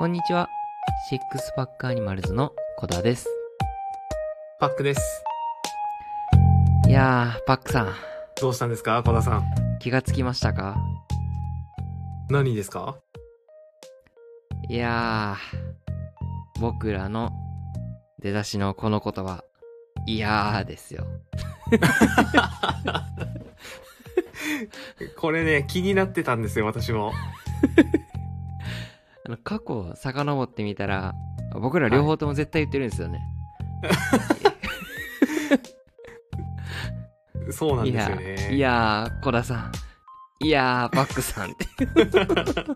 こんにちは、シックスパックアニマルズの小田です。パックです。いやー、パックさん、どうしたんですか？小田さん、気がつきましたか？何ですか？いやー、僕らの出だしのこの言葉、いやーですよ。これね、気になってたんですよ、私も。過去を遡ってみたら、僕ら両方とも絶対言ってるんですよね。はい、そうなんですよね。いやー、小田さん、いやー、バックさんって。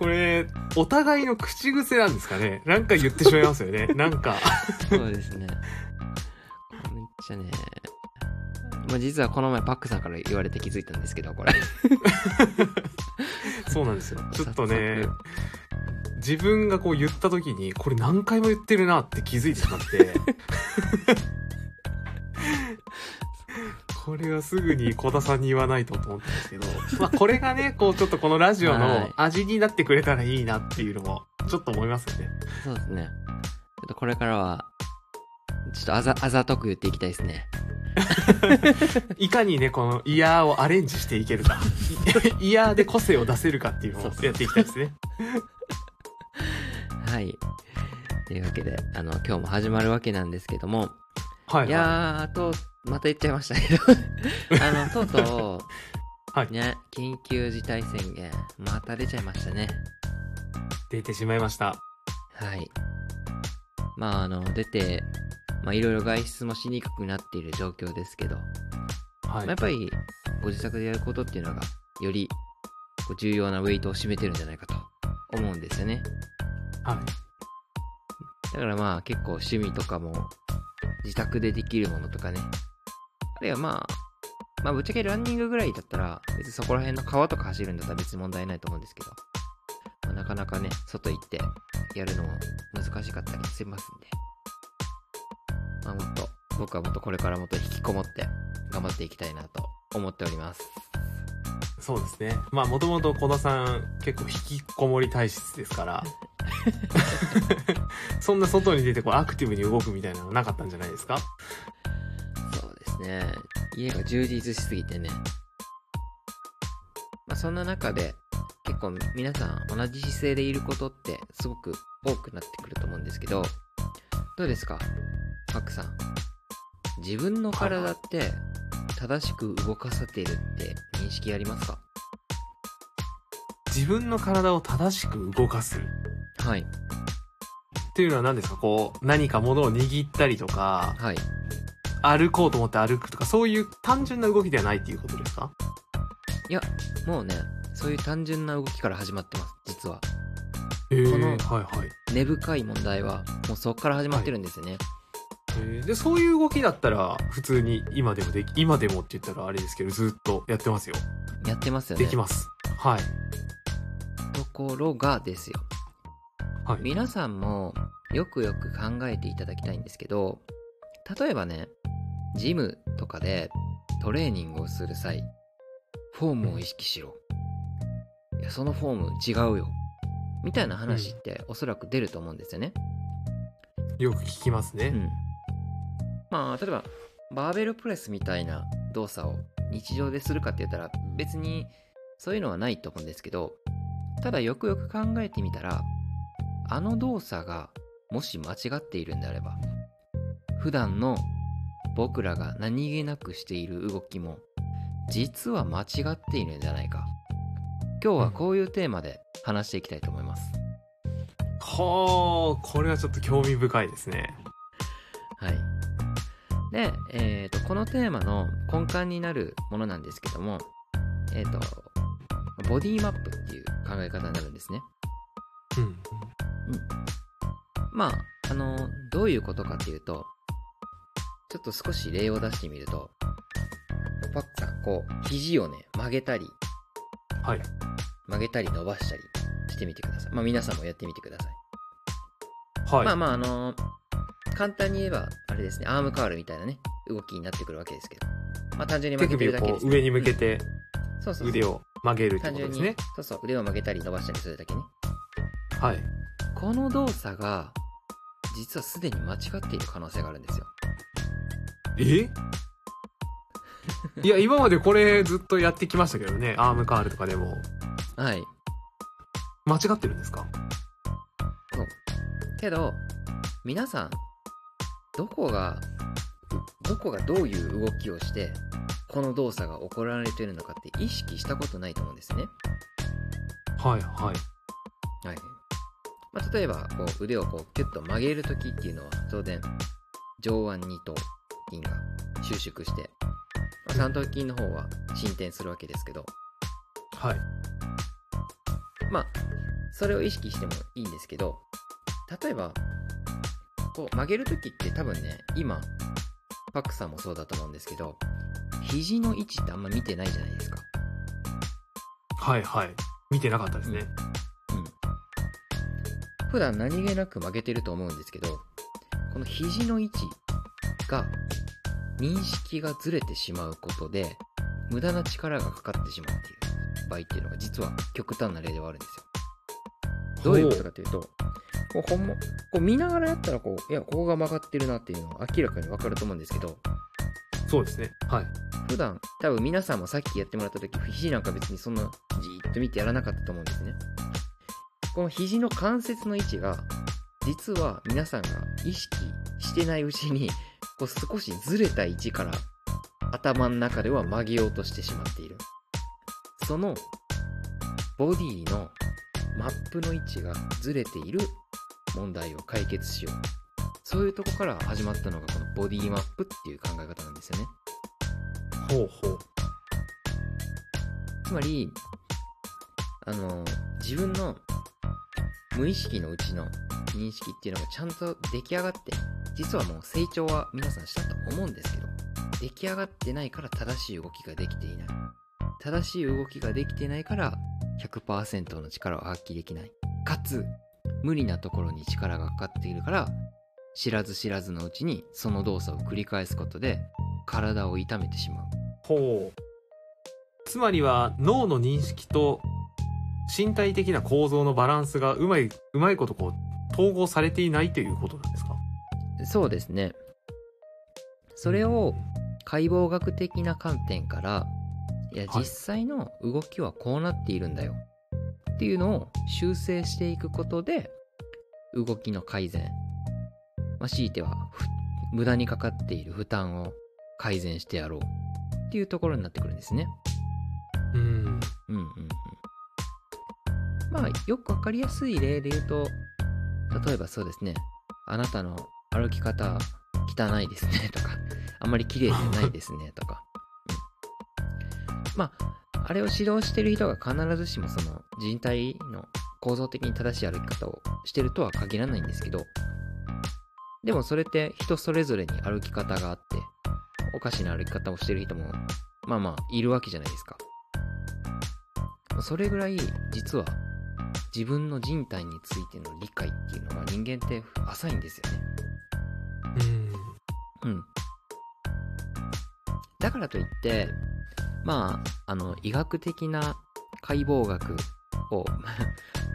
これお互いの口癖なんですかね。なんか言ってしまいますよね。なんか。そうですね。めっちゃね。まあ、実はこの前パックさんから言われて気づいたんですけど、これ。そうなんですよ。ちょっとね、自分がこう言った時にこれ何回も言ってるなって気づいてしまって。これはすぐに小田さんに言わないと思ったんですけど、まあ、これがね、こうちょっとこのラジオの味になってくれたらいいなっていうのもちょっと思いますよね。そうですね。ちょっとこれからはちょっとあざとく言っていきたいですね。いかにね、このイヤーをアレンジしていけるか、イヤーで個性を出せるかっていうのをやっていきたいですね。はい、というわけで今日も始まるわけなんですけども、はいはい、いやー、とまた言っちゃいましたけどとうとう、はい、ね、緊急事態宣言また出ちゃいましたね。出てしまいました。はい。まあ出て、まあ、いろいろ外出もしにくくなっている状況ですけど、はい、まあ、やっぱりご自宅でやることっていうのがより重要なウェイトを占めてるんじゃないかと思うんですよね。はい。だからまあ結構趣味とかも自宅でできるものとかね、あるいはまあぶっちゃけランニングぐらいだったら、別にそこら辺の川とか走るんだったら別に問題ないと思うんですけど、まあ、なかなかね、外行ってやるのも難しかったりしますんで、まあ、僕はもっとこれからもっと引きこもって頑張っていきたいなと思っております。そうですね。まあもともと小田さん結構引きこもり体質ですからそんな外に出てこうアクティブに動くみたいなのなかったんじゃないですか？そうですね。家が充実しすぎてね。まあそんな中で結構皆さん同じ姿勢でいることってすごく多くなってくると思うんですけど、どうですか？パックさん。自分の体って正しく動かされているって認識ありますか？自分の体を正しく動かす。はい。っていうのは何ですか？こう何か物を握ったりとか、はい、歩こうと思って歩くとか、そういう単純な動きではないっていうことですか？いや、もうね、そういう単純な動きから始まってます。実は。この根深い問題はもうそこから始まってるんですよね。はい。でそういう動きだったら普通に今でもって言ったらあれですけど、ずっとやってますよ。やってますよね。できます。はい。ところがですよ、はい、皆さんもよくよく考えていただきたいんですけど、例えばね、ジムとかでトレーニングをする際、フォームを意識しろ、いやそのフォーム違うよみたいな話っておそらく出ると思うんですよね。よく聞きますね。うん。まあ、例えばバーベルプレスみたいな動作を日常でするかって言ったら別にそういうのはないと思うんですけど、ただよくよく考えてみたら、あの動作がもし間違っているんであれば、普段の僕らが何気なくしている動きも実は間違っているんじゃないか。今日はこういうテーマで話していきたいと思います。はあ、これはちょっと興味深いですね。はい。で、このテーマの根幹になるものなんですけども、ボディマップっていう考え方になるんですね。うん。うん。まあ、どういうことかっていうと、ちょっと少し例を出してみると、パッカー、こう、肘をね、曲げたり、はい。曲げたり伸ばしたりしてみてください。まあ、皆さんもやってみてください。はい。まあまあ、簡単に言えばあれですね、アームカールみたいなね動きになってくるわけですけど、まあ単純に曲げてるだけです、ね、手首をこう上に向けて、うん、そうそうそう、腕を曲げるってことですね。そうそう、腕を曲げたり伸ばしたりするだけね。はい。この動作が実はすでに間違っている可能性があるんですよ。えいや、今までこれずっとやってきましたけどね、アームカールとかでも。はい、間違ってるんですか？そうけど、皆さんどこがどういう動きをしてこの動作が起こられているのかって意識したことないと思うんですね。はいはいはい。まあ、例えばこう腕をこうキュッと曲げるときっていうのは当然上腕二頭筋が収縮して、まあ、三頭筋の方は伸展するわけですけど、はい、まあそれを意識してもいいんですけど、例えばこう曲げるときって多分ね、今パクさんもそうだと思うんですけど、肘の位置ってあんま見てないじゃないですか。はいはい、見てなかったですね。うん、普段何気なく曲げてると思うんですけど、この肘の位置が認識がずれてしまうことで無駄な力がかかってしまうっていう場合っていうのが実は極端な例ではあるんですよ。どういうことかというと、こう見ながらやったらこう、いやここが曲がってるなっていうのは明らかに分かると思うんですけど、そうですね、はい、普段多分皆さんもさっきやってもらった時、肘なんか別にそんなじーっと見てやらなかったと思うんですね。この肘の関節の位置が実は皆さんが意識してないうちにこう少しずれた位置から頭の中では曲げようとしてしまっている。そのボディのマップの位置がずれている問題を解決しよう、そういうとこから始まったのがこのボディマップっていう考え方なんですよね。ほうほう。つまり自分の無意識のうちの認識っていうのがちゃんと出来上がって、実はもう成長は皆さんしたと思うんですけど、出来上がってないから正しい動きができていない、正しい動きができてないから 100% の力を発揮できない、かつ無理なところに力がかかっているから、知らず知らずのうちにその動作を繰り返すことで体を痛めてしまう。ほう。つまりは脳の認識と身体的な構造のバランスがうまいことこう統合されていないということなんですか？そうですね。それを解剖学的な観点から、いや実際の動きはこうなっているんだよっていうのを修正していくことで動きの改善、まあ、強いては無駄にかかっている負担を改善してやろうっていうところになってくるんですね。うんうんうん。まあよくわかりやすい例で言うと、例えばそうですね、あなたの歩き方汚いですねとか、あんまり綺麗じゃないですねとか、うん、まああれを指導してる人が必ずしもその人体の構造的に正しい歩き方をしてるとは限らないんですけど、でもそれって人それぞれに歩き方があって、おかしな歩き方をしてる人もまあまあいるわけじゃないですか。それぐらい実は自分の人体についての理解っていうのが人間って浅いんですよね。うん。だからといってまあ、医学的な解剖学を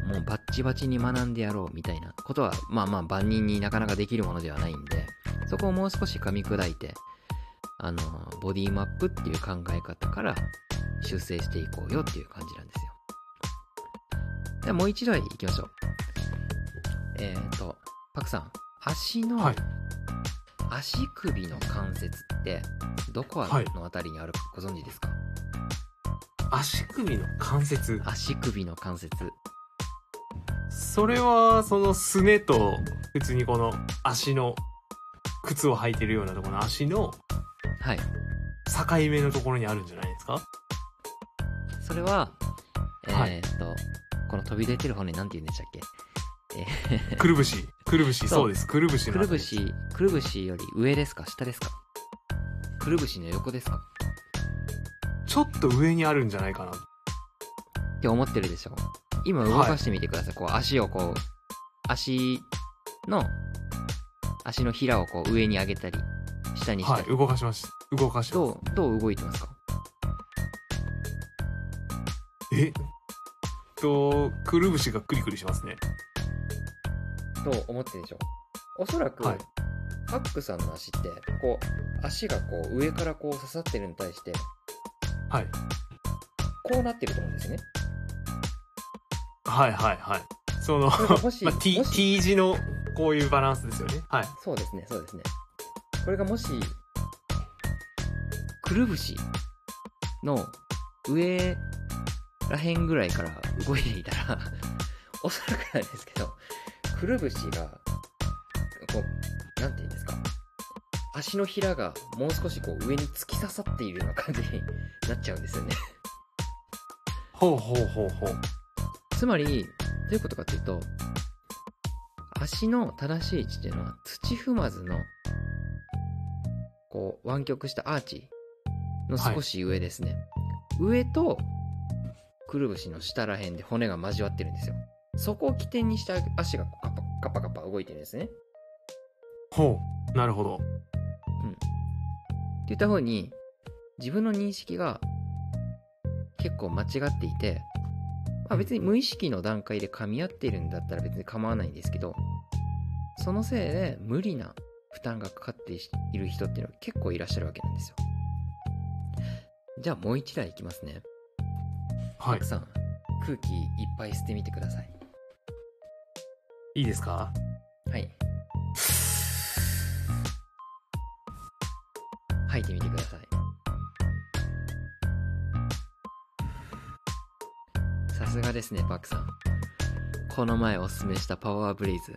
もうバッチバチに学んでやろうみたいなことはまあまあ万人になかなかできるものではないんで、そこをもう少し噛み砕いてボディマップっていう考え方から修正していこうよっていう感じなんですよ。ではもう一度いきましょう。パクさん、はい、足首の関節ってどこのあたりにあるかご存知ですか？はい、足首の関節。それはそのすねと、普通にこの足の靴を履いてるようなところの足の境目のところにあるんじゃないですか？はい、それはこの飛び出てる骨なんて言うんでしたっけ？くるぶし。そうです、くるぶしの辺り。くるぶしより上ですか下ですか？くるぶしの横ですか？ちょっと上にあるんじゃないかなって思ってるでしょ。今動かしてみてください。はい、こう足をこう足のひらをこう上に上げたり下にしたり、はい、動かします。どう動いてますか？くるぶしがクリクリしますね。と思ってるでしょ。おそらく、はい、ハックさんの足ってこう足がこう上からこう刺さってるのに対して、はい、こうなってると思うんですね。はいはいはい。そのまあ、T 字のこういうバランスですよね。はい。そうですねそうですね。これがもしくるぶしの上らへんぐらいから動いていたらおそらくなんですけど、くるぶしがこうなんていうんですか、足のひらがもう少しこう上に突き刺さっているような感じになっちゃうんですよね。ほうほうほうほう。つまりどういうことかというと、足の正しい位置っていうのは土踏まずのこう湾曲したアーチの少し上ですね、はい、上とくるぶしの下らへんで骨が交わってるんですよ。そこを起点にして足がカパカパカパ動いてるんですね。ほう、なるほど。うん。って言った方に自分の認識が結構間違っていて、まあ、別に無意識の段階で噛み合ってるんだったら別に構わないんですけど、そのせいで無理な負担がかかっている人っていうのは結構いらっしゃるわけなんですよ。じゃあもう一台いきますね。はい。たくさん空気いっぱい吸ってみてください。いいですか？はい。吐いてみてください。さすがですね、パクさん。この前おすすめしたパワーブリーズ、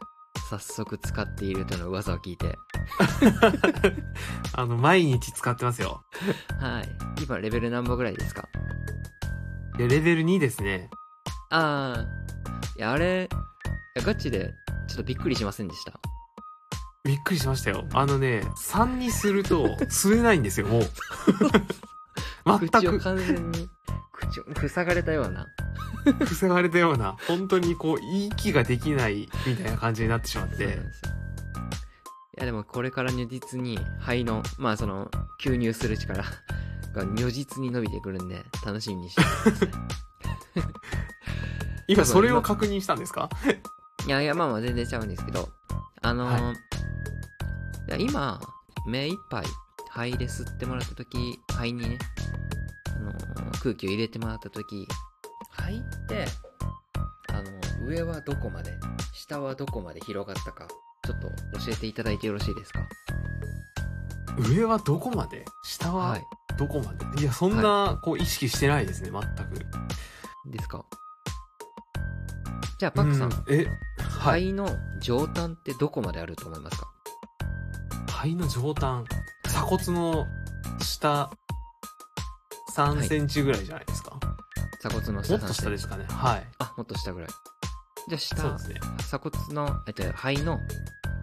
早速使っているとの噂を聞いて毎日使ってますよ。はい。今レベル何本ぐらいですか？レベル2ですね。ああ、いやあれガチでちょっとびっくりしませんでした？びっくりしましたよ。3にすると吸えないんですよ、もう全く口を完全に塞がれたような塞がれたような、本当にこう息ができないみたいな感じになってしまって。いやでもこれから如実に肺のまあその吸入する力が如実に伸びてくるんで楽しみにしてください今それを確認したんですか？いやいや、まあまあ全然ちゃうんですけど、はい、今目いっぱい肺で吸ってもらった時、肺にね空気を入れてもらった時、肺って上はどこまで下はどこまで広がったかちょっと教えていただいてよろしいですか？上はどこまで下はどこまで、はい、いやそんなこう意識してないですね、はい、全くですか？じゃあパクさん、はい、肺の上端ってどこまであると思いますか？肺の上端、鎖骨の下3センチぐらいじゃないですか、はい、鎖骨の下3センチ、もっと下ですかね。はい。あ、もっと下ぐらい。じゃあ下、そうですね、鎖骨の肺の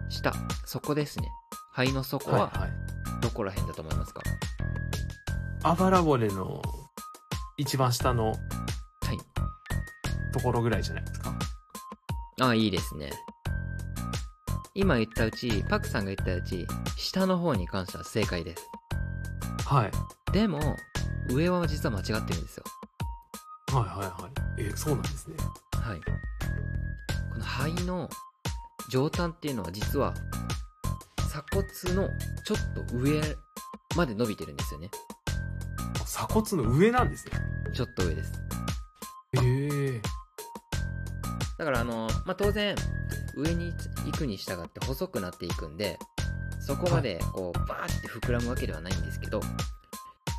下、そこですね。肺の底はどこら辺だと思いますか？はいはい、あばら骨の一番下のところぐらいじゃないですか？ああ、いいですね。今言ったうち、パクさんが言ったうち下の方に関しては正解です。はい。でも上は実は間違ってるんですよ。はいはいはい。そうなんですね。はい。この肺の上端っていうのは実は鎖骨のちょっと上まで伸びてるんですよね。鎖骨の上なんですね。ちょっと上です。へえ。だからまあ、当然上に行くに従って細くなっていくんで、そこまでこう、はい、バーって膨らむわけではないんですけど、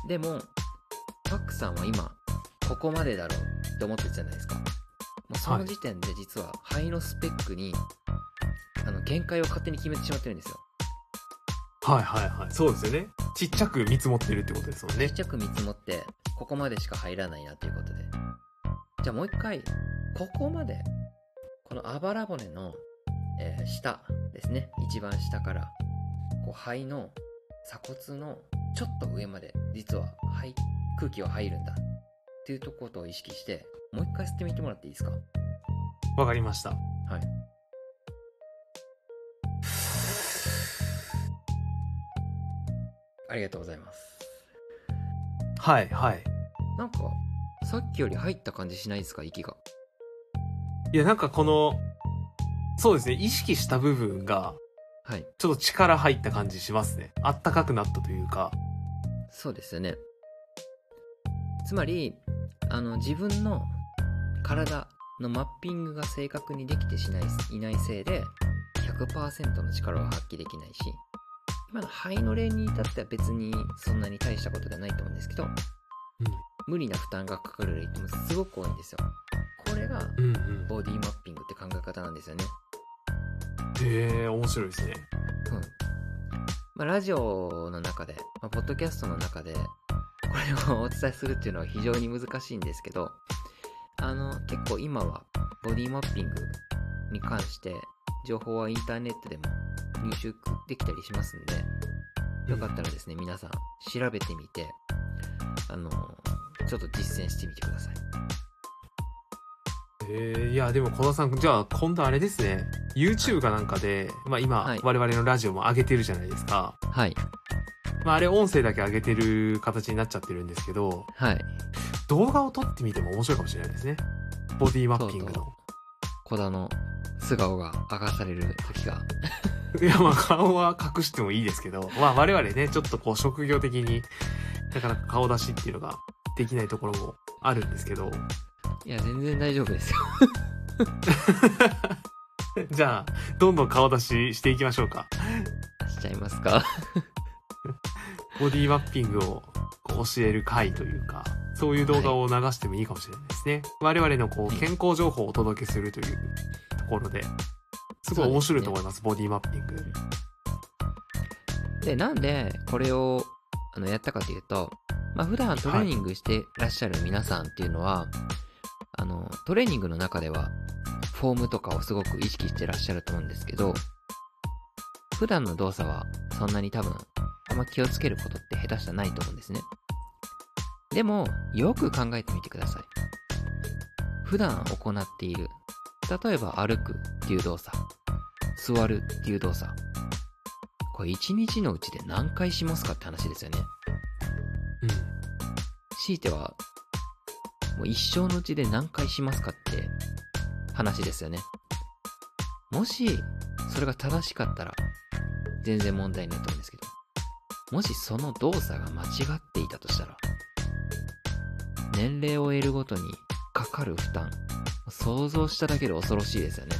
でもパックさんは今ここまでだろうって思ってるじゃないですか。もうその時点で実は肺のスペックに、はい、限界を勝手に決めてしまってるんですよ。はいはいはい。そうですよね。ちっちゃく見積もってるってことですもんね。ちっちゃく見積もってここまでしか入らないなということで、じゃあもう一回ここまで、このあばら骨の、下ですね、一番下からこう肺の鎖骨のちょっと上まで実は空気は入るんだっていうところを意識して、もう一回吸ってみてもらっていいですか？わかりました。はい。ありがとうございます。はいはい。なんかさっきより入った感じしないですか、息が？いや、なんかこのそうですね、意識した部分がちょっと力入った感じしますね。あったかくなったというか。そうですよね。つまり自分の体のマッピングが正確にできていないせいで 100% の力を発揮できないし、今の肺の例に至っては別にそんなに大したことではないと思うんですけど、うん、無理な負担がかかる例ってもすごく多いんですよ。これがボディマッピングって考え方なんですよね。へえ、面白いですね。うん。まあ、ラジオの中で、まあ、ポッドキャストの中でこれをお伝えするっていうのは非常に難しいんですけど、結構今はボディマッピングに関して情報はインターネットでも入手できたりしますんで、よかったらですね、皆さん調べてみて、ちょっと実践してみてください。いやでも小田さん、じゃあ今度あれですね、 YouTube かなんかで、まあ、今、はい、我々のラジオも上げてるじゃないですか。はい、まあ、あれ音声だけ上げてる形になっちゃってるんですけど、はい、動画を撮ってみても面白いかもしれないですね。ボディマッピングの小田の素顔が明かされる時がいや、まあ顔は隠してもいいですけど、まあ我々ね、ちょっとこう職業的になかなか顔出しっていうのができないところもあるんですけど。いや全然大丈夫ですよじゃあどんどん顔出ししていきましょうか。しちゃいますかボディマッピングを教える会というか、そういう動画を流してもいいかもしれないですね。はい、我々のこう健康情報をお届けするというところで、すごい面白いと思います。ボディマッピングで、なんでこれをやったかというと、まあ、普段トレーニングしてらっしゃる皆さんっていうのは、はい、トレーニングの中ではフォームとかをすごく意識してらっしゃると思うんですけど、普段の動作はそんなに多分あんま気をつけることって下手じゃないと思うんですね。でもよく考えてみてください。普段行っている、例えば歩くっていう動作、座るっていう動作、これ1日のうちで何回しますかって話ですよね。うん。強いてはもう一生のうちで何回しますかって話ですよね。もしそれが正しかったら全然問題ないと思うんですけど、もしその動作が間違っていたとしたら、年齢を得るごとにかかる負担、想像しただけで恐ろしいですよね。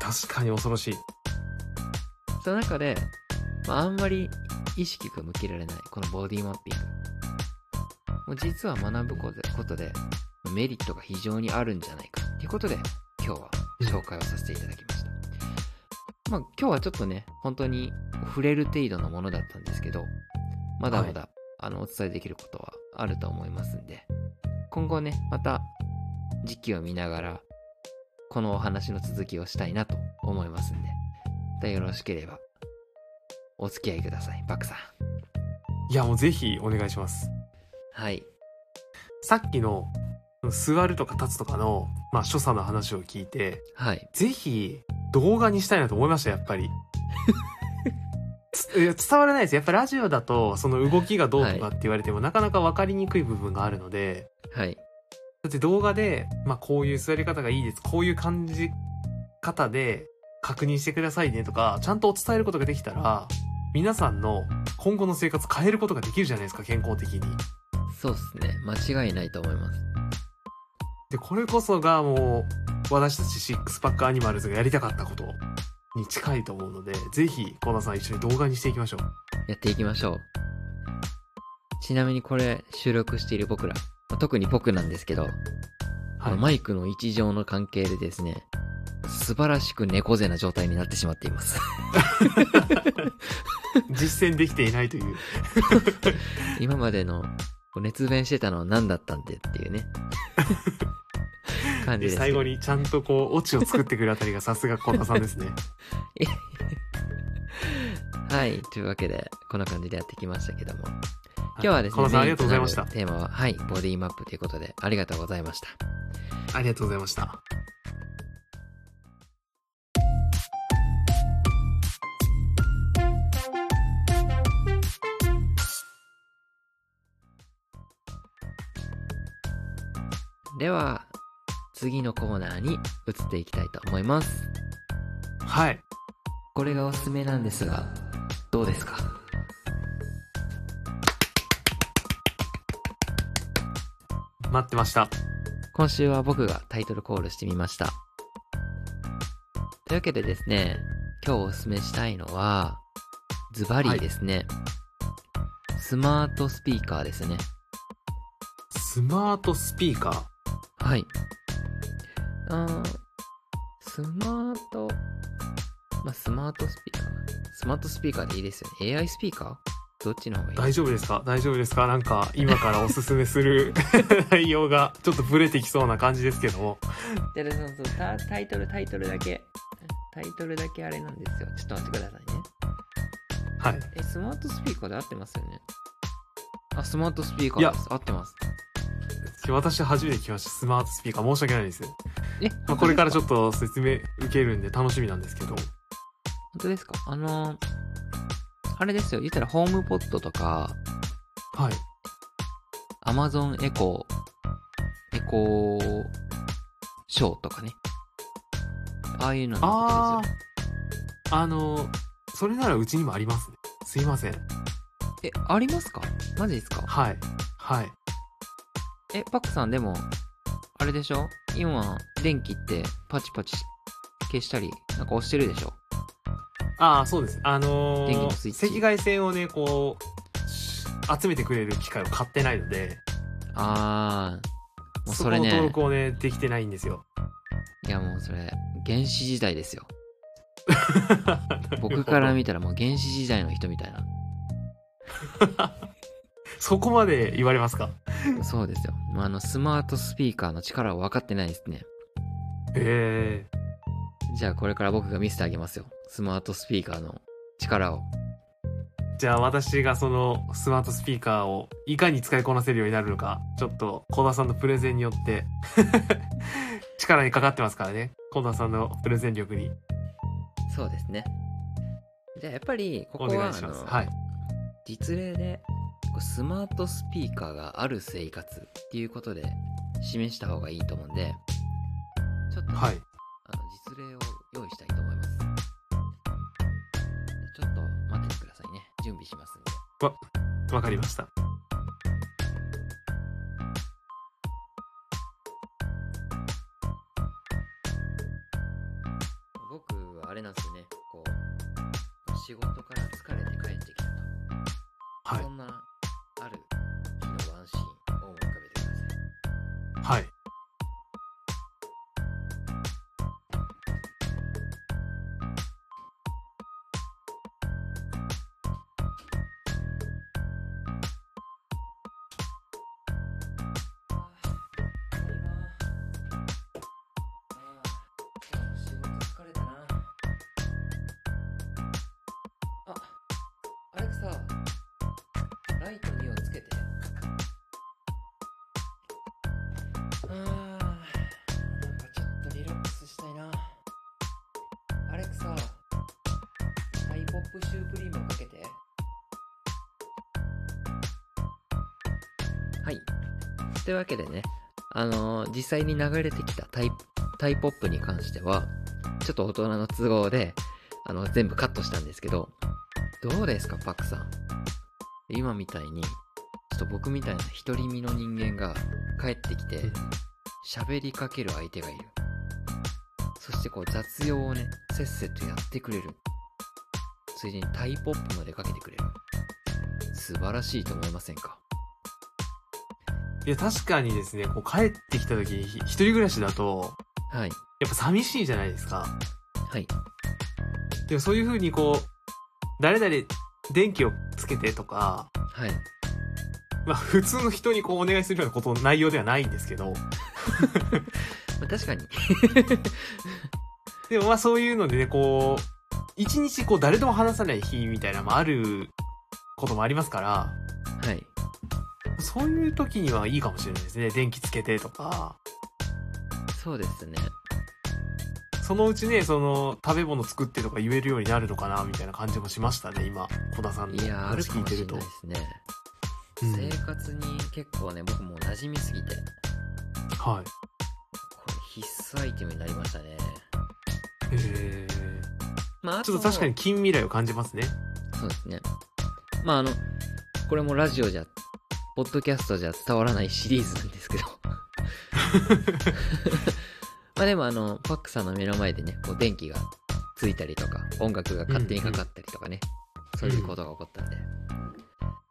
確かに恐ろしい。その中で、まあ、あんまり意識が向けられないこのボディマッピング、実は学ぶことでメリットが非常にあるんじゃないかということで、今日は紹介をさせていただきました。まあ、今日はちょっとね、本当に触れる程度のものだったんですけど、まだまだ、はい、お伝えできることはあると思いますんで、今後ね、また時期を見ながらこのお話の続きをしたいなと思いますんで、よろしければお付き合いください。バクさん、いやもうぜひお願いします。はい、さっきの座るとか立つとかの、まあ、所作の話を聞いて、はい、ぜひ動画にしたいなと思いました。やっぱり伝わらないです。やっぱラジオだとその動きがどうとかって言われても、はい、なかなか分かりにくい部分があるので、はい、だって動画で、まあ、こういう座り方がいいです、こういう感じ方で確認してくださいねとか、ちゃんと伝えることができたら、皆さんの今後の生活変えることができるじゃないですか、健康的に。そうですね、間違いないと思います。でこれこそがもう私たちシックスパックアニマルズがやりたかったことに近いと思うので、ぜひ小田さん一緒に動画にしていきましょう。やっていきましょう。ちなみにこれ収録している僕ら、特に僕なんですけど、はい、マイクの位置上の関係でですね、素晴らしく猫背な状態になってしまっています実践できていないという今までの熱弁してたのは何だったんでっていうね感じです。最後にちゃんとこうオチを作ってくるあたりがさすが小田さんですねはい、というわけでこんな感じでやってきましたけども、今日はですね、小田さんありがとうございました。テーマは、はい、ボディマップということで、ありがとうございました。ありがとうございました。では次のコーナーに移っていきたいと思います。はい、これがおすすめなんですがどうですか？待ってました。今週は僕がタイトルコールしてみました。というわけでですね、今日おすすめしたいのはズバリですね、はい、スマートスピーカーですね。スマートスピーカー、はい、スマートスピーカーでいいですよね。 AI スピーカーどっちの方がいい？大丈夫ですか？大丈夫ですか？なんか今からおすすめする内容がちょっとブレてきそうな感じですけどもそうタイトルだけあれなんですよ。ちょっと待ってくださいね。はい、スマートスピーカーで合ってますよね？あ、スマートスピーカーです。合ってます。私初めて聞きました、スマートスピーカー。申し訳ないです。まあ、これからちょっと説明受けるんで楽しみなんですけど。本当ですか？あれですよ、言ったらホームポッドとか、はい、アマゾンエコーショーとかね、ああいうののことですよ。それならうちにもありますね。すいません。ありますか？マジですか？はいはい。パックさんでもあれでしょ、今電気ってパチパチ消したりなんか押してるでしょ？ああ、そうです。電気のスイッチ、赤外線をねこう集めてくれる機械を買ってないので、ああ、もうそれね、そこの登録をねできてないんですよ。いや、もうそれ原始時代ですよ僕から見たらもう原始時代の人みたいなそこまで言われますか？そうですよ。スマートスピーカーの力を分かってないですね。へえ。じゃあこれから僕が見せてあげますよ、スマートスピーカーの力を。じゃあ私がそのスマートスピーカーをいかに使いこなせるようになるのか、ちょっと小田さんのプレゼンによって力にかかってますからね、小田さんのプレゼン力に。そうですね。じゃあやっぱりここはお願いします、はい、実例でスマートスピーカーがある生活っていうことで示した方がいいと思うんで、ちょっと、ね、はい、実例を用意したいと思います。ちょっと待っててくださいね、準備しますんで。わかりました。僕はあれなんですよね、こう仕事から疲れて帰ってきたら、はい、そんなある日のワンシーンを思い浮かべてください。はい。シュークリームをかけて。はい。というわけでね、実際に流れてきたタイポップに関してはちょっと大人の都合で全部カットしたんですけど、どうですかパックさん、今みたいにちょっと僕みたいな独り身の人間が帰ってきて喋りかける相手がいる、そしてこう雑用をねせっせとやってくれる、ついでにタイポップまでかけてくれる、素晴らしいと思いませんか？いや、確かにですね、こう帰ってきた時に一人暮らしだと、はい、やっぱ寂しいじゃないですか。はい。でもそういう風にこう誰々電気をつけてとか、はい、まあ普通の人にこうお願いするようなことの内容ではないんですけどまあ確かにでもまあそういうのでね、こう一日こう誰とも話さない日みたいなのもあることもありますから、はい、そういう時にはいいかもしれないですね、電気つけてとか。そうですね。そのうちね、その食べ物作ってとか言えるようになるのかなみたいな感じもしましたね、今小田さんの話聞いてると。いや、あるかもしれないですね、うん、生活に結構ね僕も馴染みすぎて、はい、これ必須アイテムになりましたね。へえ、まあ、あとちょっと確かに近未来を感じますね。そうですね。まあこれもラジオじゃポッドキャストじゃ伝わらないシリーズなんですけどまあでもパックさんの目の前でね、こう電気がついたりとか音楽が勝手にかかったりとかね、うんうん、そういうことが起こったんで、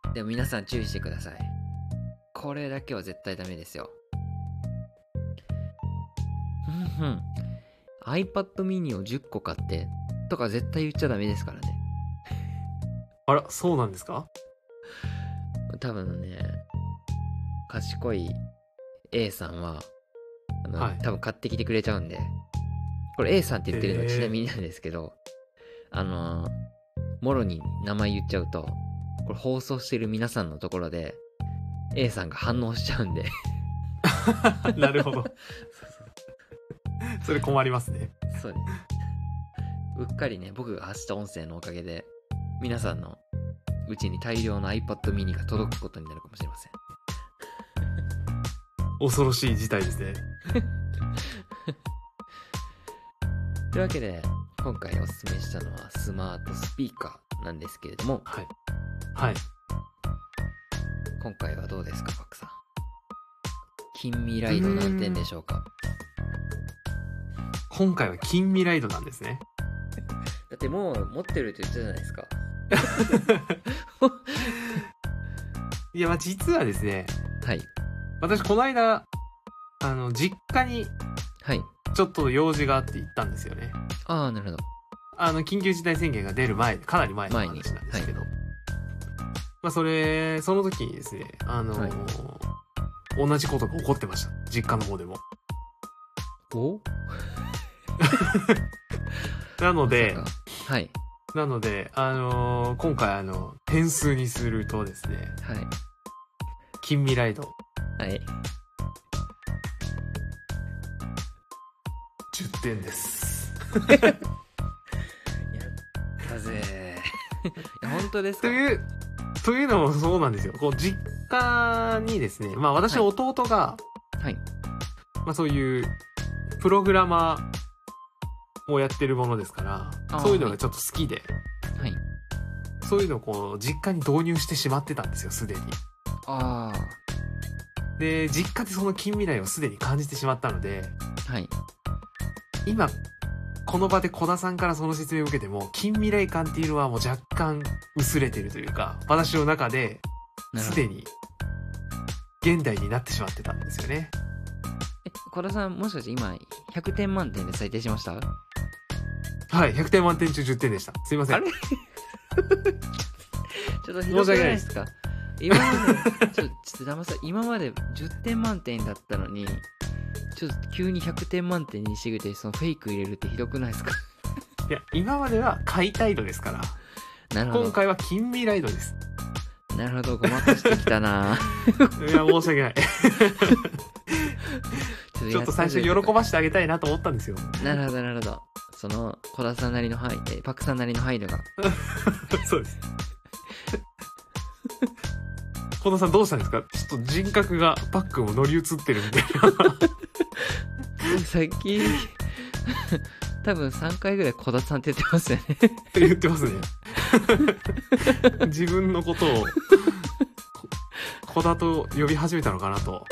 うん、でも皆さん注意してください。これだけは絶対ダメですよ。うんうん、iPad mini を10個買ってとか絶対言っちゃダメですからね。あら、そうなんですか？多分ね、賢い A さんははい、多分買ってきてくれちゃうんで、これ A さんって言ってるのはちなみになんですけど、もろに名前言っちゃうと、これ放送してる皆さんのところで A さんが反応しちゃうんでなるほどそれ困りますね。そうです。うっかりね、僕が発した音声のおかげで皆さんのうちに大量の iPad mini が届くことになるかもしれません。恐ろしい事態ですねというわけで今回おすすめしたのはスマートスピーカーなんですけれども、はい、はい、今回はどうですかパックさん、近未来度何点でしょうか？今回は近未来度なんですね。だってもう持ってるって言ったじゃないですかいや、まあ実はですね、はい、私この間実家にちょっと用事があって行ったんですよね。はい、ああ、なるほど。緊急事態宣言が出る前、かなり前の話なんですけど、はい、まあその時にですね、はい、同じことが起こってました。実家の方でも。お？なので今回点数にするとですね、はい、近未来度。はい、10点ですやったぜ本当ですか？というのもそうなんですよ。こう実家にですね、まあ私の弟が、はいはい、まあ、そういうプログラマーをやってるものですから、そういうのがちょっと好きで、はい、そういうのをこう実家に導入してしまってたんですよ、すでに。ああ。で、実家でその近未来をすでに感じてしまったので、はい、今この場で小田さんからその説明を受けても、近未来感っていうのはもう若干薄れてるというか、私の中ですでに現代になってしまってたんですよね。小田さん、もしかして今100点満点で採点しました？はい、100点満点中10点でした。すいません、あれちょっとひどくないですか？今までちょっと騙され、今まで10点満点だったのに、ちょっと急に100点満点にしてくれて、そのフェイク入れるってひどくないですか？いや、今までは解体度ですから。なるほど。今回は近未来度です。なるほど、ごまかしてきたな。いや、申し訳ない。ちょっと最初喜ばしてあげたいなと思ったんですよ。なるほどなるほど。その小田さんなりの範囲、パクさんなりの範囲度が。そうです。小田さんどうしたんですか？ちょっと人格がパックンを乗り移ってるみたいな最近多分3回ぐらい小田さんって言ってますよね言ってますね自分のことを小田と呼び始めたのかなと。はい、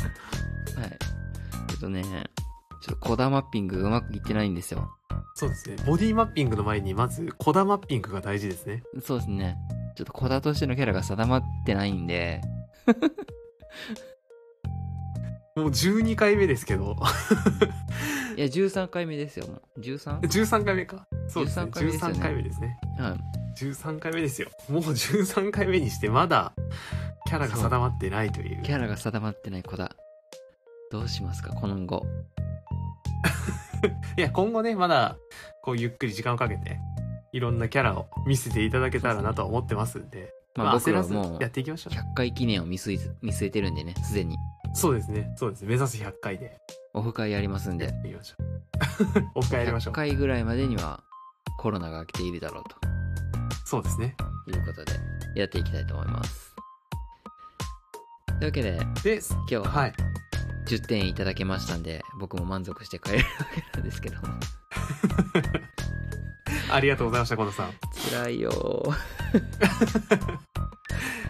ちょっと小田マッピングうまくいってないんですよ。そうですね、ボディマッピングの前にまず小田マッピングが大事ですね。そうですね、ちょっと小田としてのキャラが定まってないんでもう12回目ですけどいや13回目ですよ。もう 13回目か。そうですね、13回目ですね、はい、13回目ですよ。もう13回目にしてまだキャラが定まってないという。キャラが定まってない小田、どうしますか今後いや今後ね、まだこうゆっくり時間をかけていろんなキャラを見せていただけたらなと思ってますんで、まあ、焦らずやっていきましょう。100回記念を見据えてるんでね、すでに。そうですね、そうです。目指す100回でオフ会やりますんで、行きましょうオフ会やりましょう。100回ぐらいまでにはコロナが明けているだろうと。そうですね、いうことでやっていきたいと思います。というわけで今日は、はい、10点いただけましたんで、僕も満足して帰るわけなんですけどもありがとうございました、コトさん。辛いよ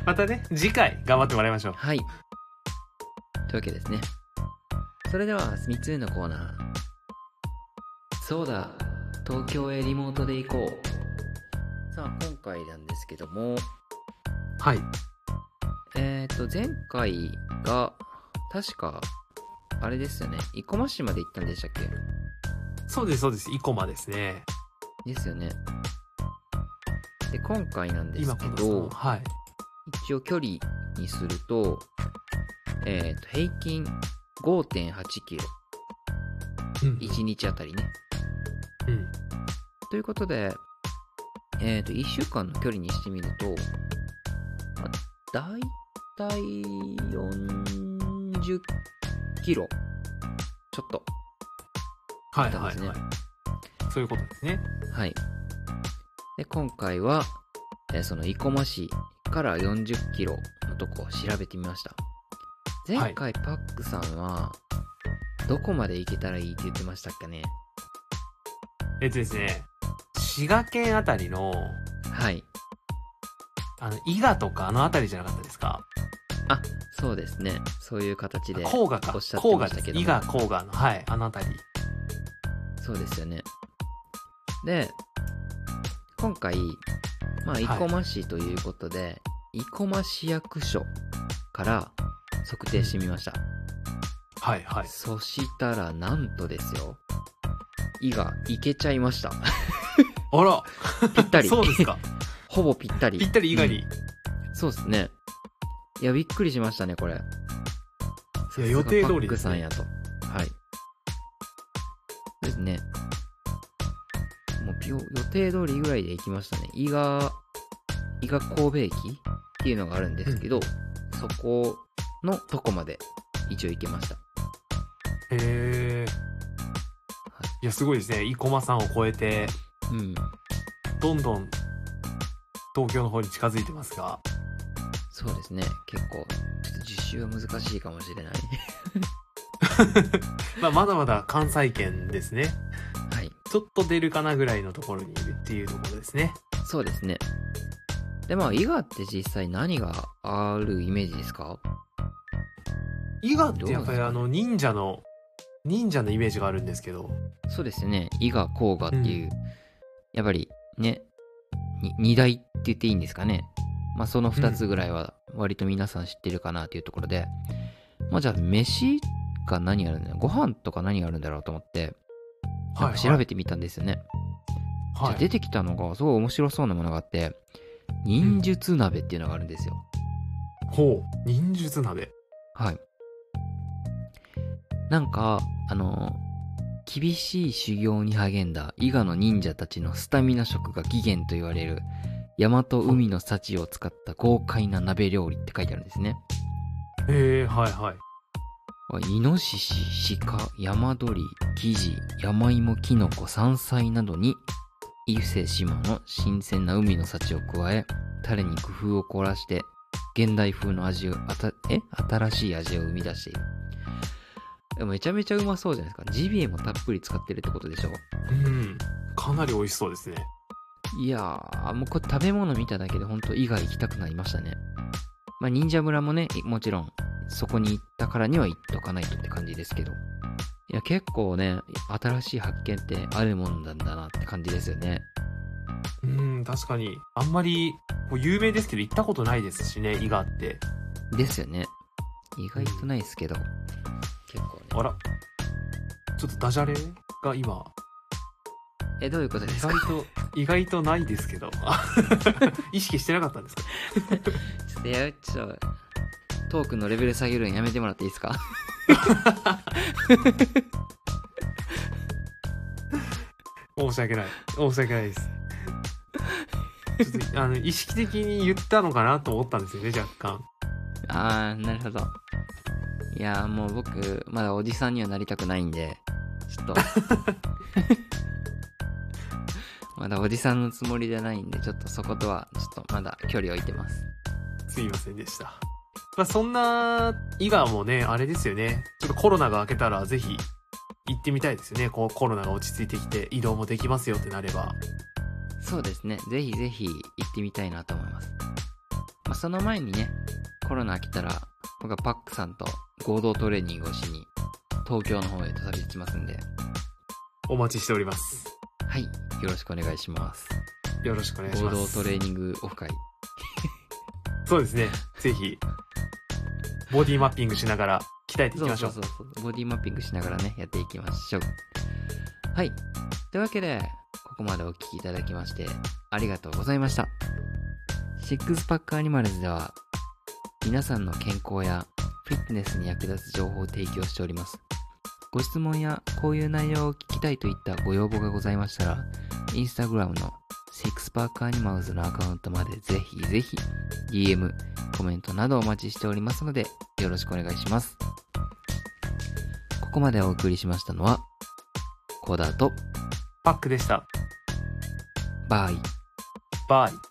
またね、次回頑張ってもらいましょう。はい、というわけですね。それではスミツーのコーナー、そうだ東京へリモートで行こう。さあ今回なんですけども、はい、前回が確かあれですよね、生駒市まで行ったんでしたっけ。そうですそうです、生駒ですね。ですよね。で今回なんですけど、はい、一応距離にすると、平均 5.8 キロ、うん、1日あたりね、うん、ということで、1週間の距離にしてみると、だいたい40キロちょっとあったんですね、はいはいはい、そういうことですね。はい。で今回は、その生駒市から40キロのとこを調べてみました。前回パックさんはどこまで行けたらいいって言ってましたっけね。ですね、滋賀県あたりの、はい、伊賀とかあの辺りじゃなかったですか。あ、そうですね、そういう形で甲賀か、おっしゃってましたけど、伊賀甲賀の、はい、あの辺り。そうですよね。で今回、まあ、生駒市ということで、はい、生駒市役所から測定してみました。はいはい。そしたらなんとですよ、伊賀行けちゃいましたあらぴったりそうですかほぼぴったり。ぴったり以外に、うん。そうですね。いや、びっくりしましたね、これ。いや、予定通り。パックさんやと。はい。ですね。もう予定通りぐらいで行きましたね。伊賀神戸駅っていうのがあるんですけど、うん、そこのとこまで一応行けました。へー。いや、すごいですね。生駒さんを超えて、うん。どんどん、東京の方に近づいてますが。そうですね、結構ちょっと実習は難しいかもしれない、まあ、まだまだ関西圏ですね、はい、ちょっと出るかなぐらいのところにいるっていうところですね。そうですね。でまあ伊賀って実際何があるイメージですか。伊賀ってやっぱり忍者のイメージがあるんですけど。そうですね、伊賀甲賀っていう、うん、やっぱりね、2大って言っていいんですかね、まあ、その2つぐらいは割と皆さん知ってるかなというところで、うん、まあ、じゃあ飯が何あるんだろう、ご飯とか何があるんだろうと思ってなんか調べてみたんですよね、はいはい、じゃあ出てきたのがすごい面白そうなものがあって、はい、忍術鍋っていうのがあるんですよ、うん、ほう、忍術鍋。はい。なんか厳しい修行に励んだ伊賀の忍者たちのスタミナ食が起源と言われる山と海の幸を使った豪快な鍋料理って書いてあるんですね。へえ、はいはい。イノシシ、シカ、山鳥、キジ、山芋、キノコ、山菜などに伊勢志摩の新鮮な海の幸を加え、タレに工夫を凝らして現代風の味を新しい味を生み出している。めちゃめちゃうまそうじゃないですか。ジビエもたっぷり使ってるってことでしょ。うん、かなり美味しそうですね。いやー、もうこれ食べ物見ただけで本当伊賀行きたくなりましたね。まあ忍者村もね、もちろんそこに行ったからには行っとかないとって感じですけど、いや結構ね、新しい発見ってあるもんなんだなって感じですよね。うん、確かにあんまりこう有名ですけど行ったことないですしね、伊賀って。ですよね。意外とないですけど。結構ね、あら、ちょっとダジャレが今どういうことですか。意外とないですけど意識してなかったんですかちょっとトークのレベル下げるのやめてもらっていいですか申し訳ないです。ちょっと意識的に言ったのかなと思ったんですよね、若干。あー、なるほど。いやもう僕まだおじさんにはなりたくないんで、ちょっとまだおじさんのつもりじゃないんで、ちょっとそことはちょっとまだ距離置いてます。すいませんでしたまあ、そんな伊賀もね、あれですよね、ちょっとコロナが明けたらぜひ行ってみたいですよね。こうコロナが落ち着いてきて移動もできますよってなれば。そうですね、ぜひぜひ行ってみたいなと思います、まあ、その前にね、コロナ明けたら僕はパックさんと合同トレーニングをしに東京の方へ旅行きますんで、お待ちしております。はい、よろしくお願いします。よろしくお願いします。合同トレーニングオフ会そうですね、ぜひボディマッピングしながら鍛えていきましょう。そうボディマッピングしながらね、やっていきましょう。はい、というわけでここまでお聞きいただきましてありがとうございました。シックスパックアニマルズでは皆さんの健康やフィットネスに役立つ情報を提供しております。ご質問やこういう内容を聞きたいといったご要望がございましたら、インスタグラムのシックスパックアニマルズのアカウントまでぜひぜひ DM、コメントなどお待ちしておりますのでよろしくお願いします。ここまでお送りしましたのはコーダーとパックでした。バイバイ。